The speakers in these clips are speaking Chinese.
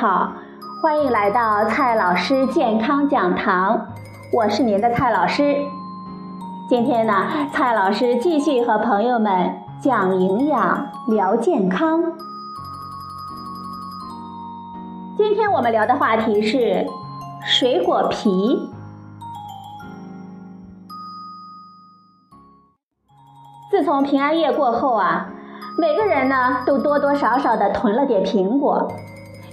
好，欢迎来到蔡老师健康讲堂，我是您的蔡老师。今天呢，蔡老师继续和朋友们讲营养，聊健康。今天我们聊的话题是水果皮。自从平安夜过后啊，每个人呢都多多少少的囤了点苹果，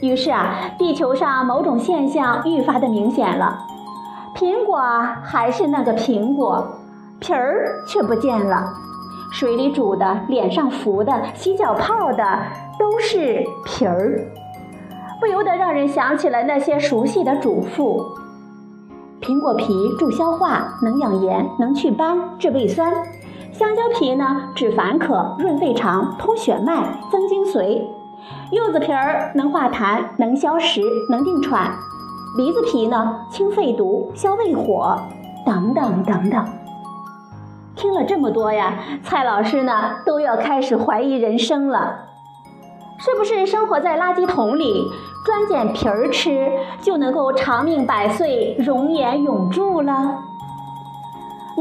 于是啊，地球上某种现象愈发的明显了。苹果还是那个苹果，皮儿却不见了，水里煮的、脸上浮的、洗脚泡的都是皮儿，不由得让人想起了那些熟悉的嘱咐：苹果皮助消化，能养颜，能祛斑，治胃酸。香蕉皮呢，止烦渴，润肺肠，通血脉，增精髓。柚子皮儿能化痰，能消食，能定喘。梨子皮呢，清肺毒，消胃火，等等等等。听了这么多呀，蔡老师呢都要开始怀疑人生了，是不是生活在垃圾桶里，专捡皮儿吃就能够长命百岁，容颜永驻了？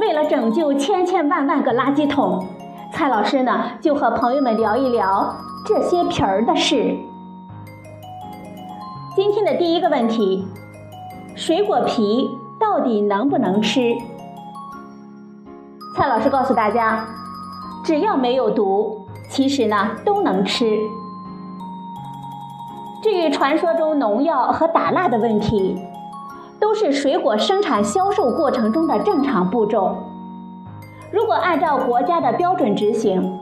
为了拯救千千万万个垃圾桶，蔡老师呢就和朋友们聊一聊这些皮儿的事。今天的第一个问题，水果皮到底能不能吃？蔡老师告诉大家，只要没有毒，其实呢都能吃。至于传说中农药和打蜡的问题，都是水果生产销售过程中的正常步骤。如果按照国家的标准执行，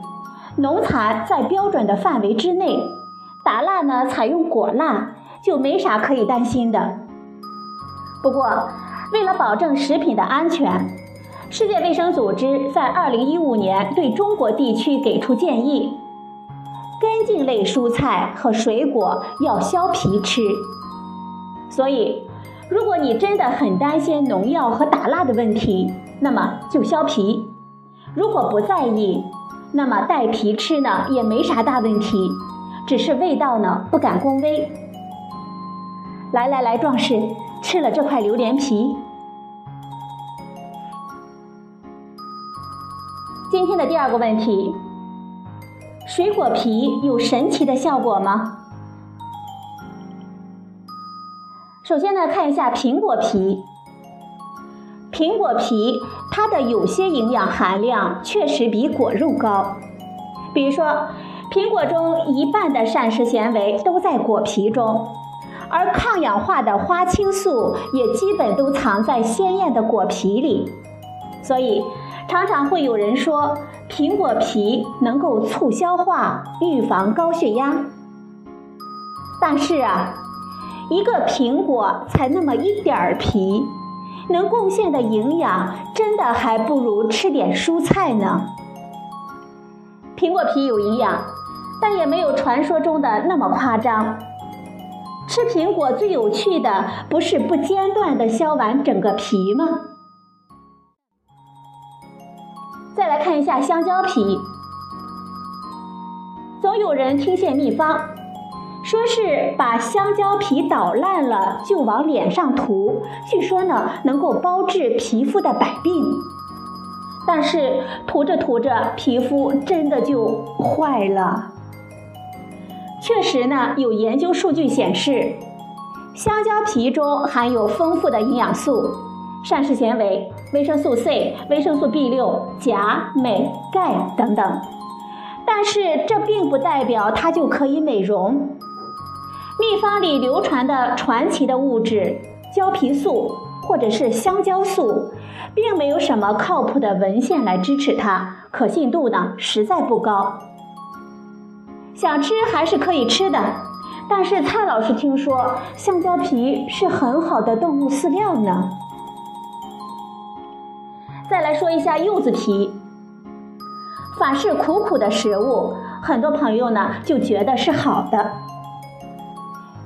农残在标准的范围之内，打蜡呢采用果蜡，就没啥可以担心的。不过为了保证食品的安全，世界卫生组织在2015年对中国地区给出建议，根茎类蔬菜和水果要削皮吃。所以如果你真的很担心农药和打蜡的问题，那么就削皮。如果不在意，那么带皮吃呢也没啥大问题，只是味道呢不敢恭维。来，壮士，吃了这块榴莲皮。今天的第二个问题，水果皮有神奇的效果吗？首先呢，看一下苹果皮。苹果皮它的有些营养含量确实比果肉高，比如说苹果中一半的膳食纤维都在果皮中，而抗氧化的花青素也基本都藏在鲜艳的果皮里，所以常常会有人说苹果皮能够促消化，预防高血压。但是啊，一个苹果才那么一点儿皮，能贡献的营养真的还不如吃点蔬菜呢。苹果皮有营养，但也没有传说中的那么夸张。吃苹果最有趣的不是不间断地削完整个皮吗？再来看一下香蕉皮。总有人听信秘方，说是把香蕉皮捣烂了就往脸上涂，据说呢能够包治皮肤的百病。但是涂着涂着，皮肤真的就坏了。确实呢，有研究数据显示，香蕉皮中含有丰富的营养素、膳食纤维、维生素 C、维生素 B6、钾、镁、钙等等。但是这并不代表它就可以美容。秘方里流传的传奇的物质胶皮素或者是香蕉素，并没有什么靠谱的文献来支持它，可信度呢实在不高。想吃还是可以吃的，但是蔡老师听说香蕉皮是很好的动物饲料呢。再来说一下柚子皮。凡是苦苦的食物，很多朋友呢就觉得是好的。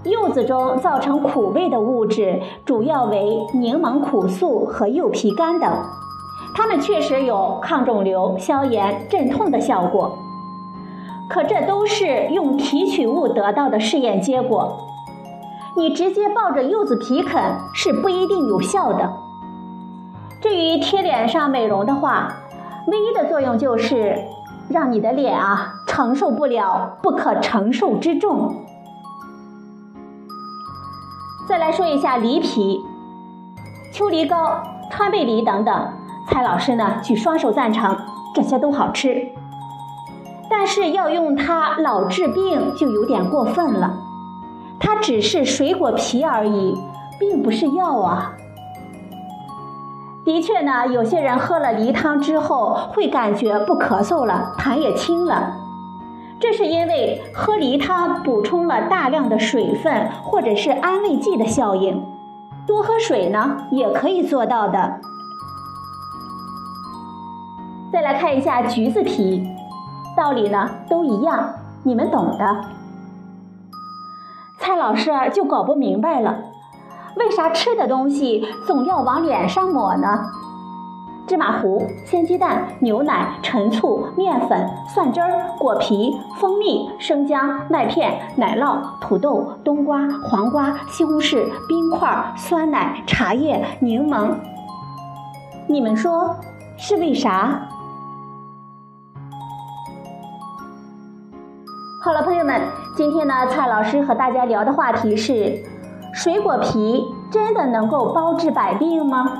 柚子中造成苦味的物质主要为柠檬苦素和柚皮苷等，它们确实有抗肿瘤、消炎、镇痛的效果，可这都是用提取物得到的试验结果。你直接抱着柚子皮啃是不一定有效的。至于贴脸上美容的话，唯一的作用就是让你的脸承受不了不可承受之重。再来说一下梨皮、秋梨膏、川贝梨等等，蔡老师呢举双手赞成，这些都好吃，但是要用它老治病就有点过分了，它只是水果皮而已，并不是药啊。的确呢，有些人喝了梨汤之后会感觉不咳嗽了，痰也清了，这是因为喝梨汤补充了大量的水分或者是安慰剂的效应，多喝水呢也可以做到的。再来看一下橘子皮，道理呢都一样，你们懂的。蔡老师就搞不明白了，为啥吃的东西总要往脸上抹呢？芝麻糊、鲜鸡蛋、牛奶、陈醋、面粉、蒜汁儿、果皮、蜂蜜、生姜、麦片、奶酪、土豆、冬瓜、黄瓜、西红柿、冰块、酸奶、茶叶、柠檬，你们说是为啥？好了，朋友们，今天呢，蔡老师和大家聊的话题是：水果皮真的能够包治百病吗？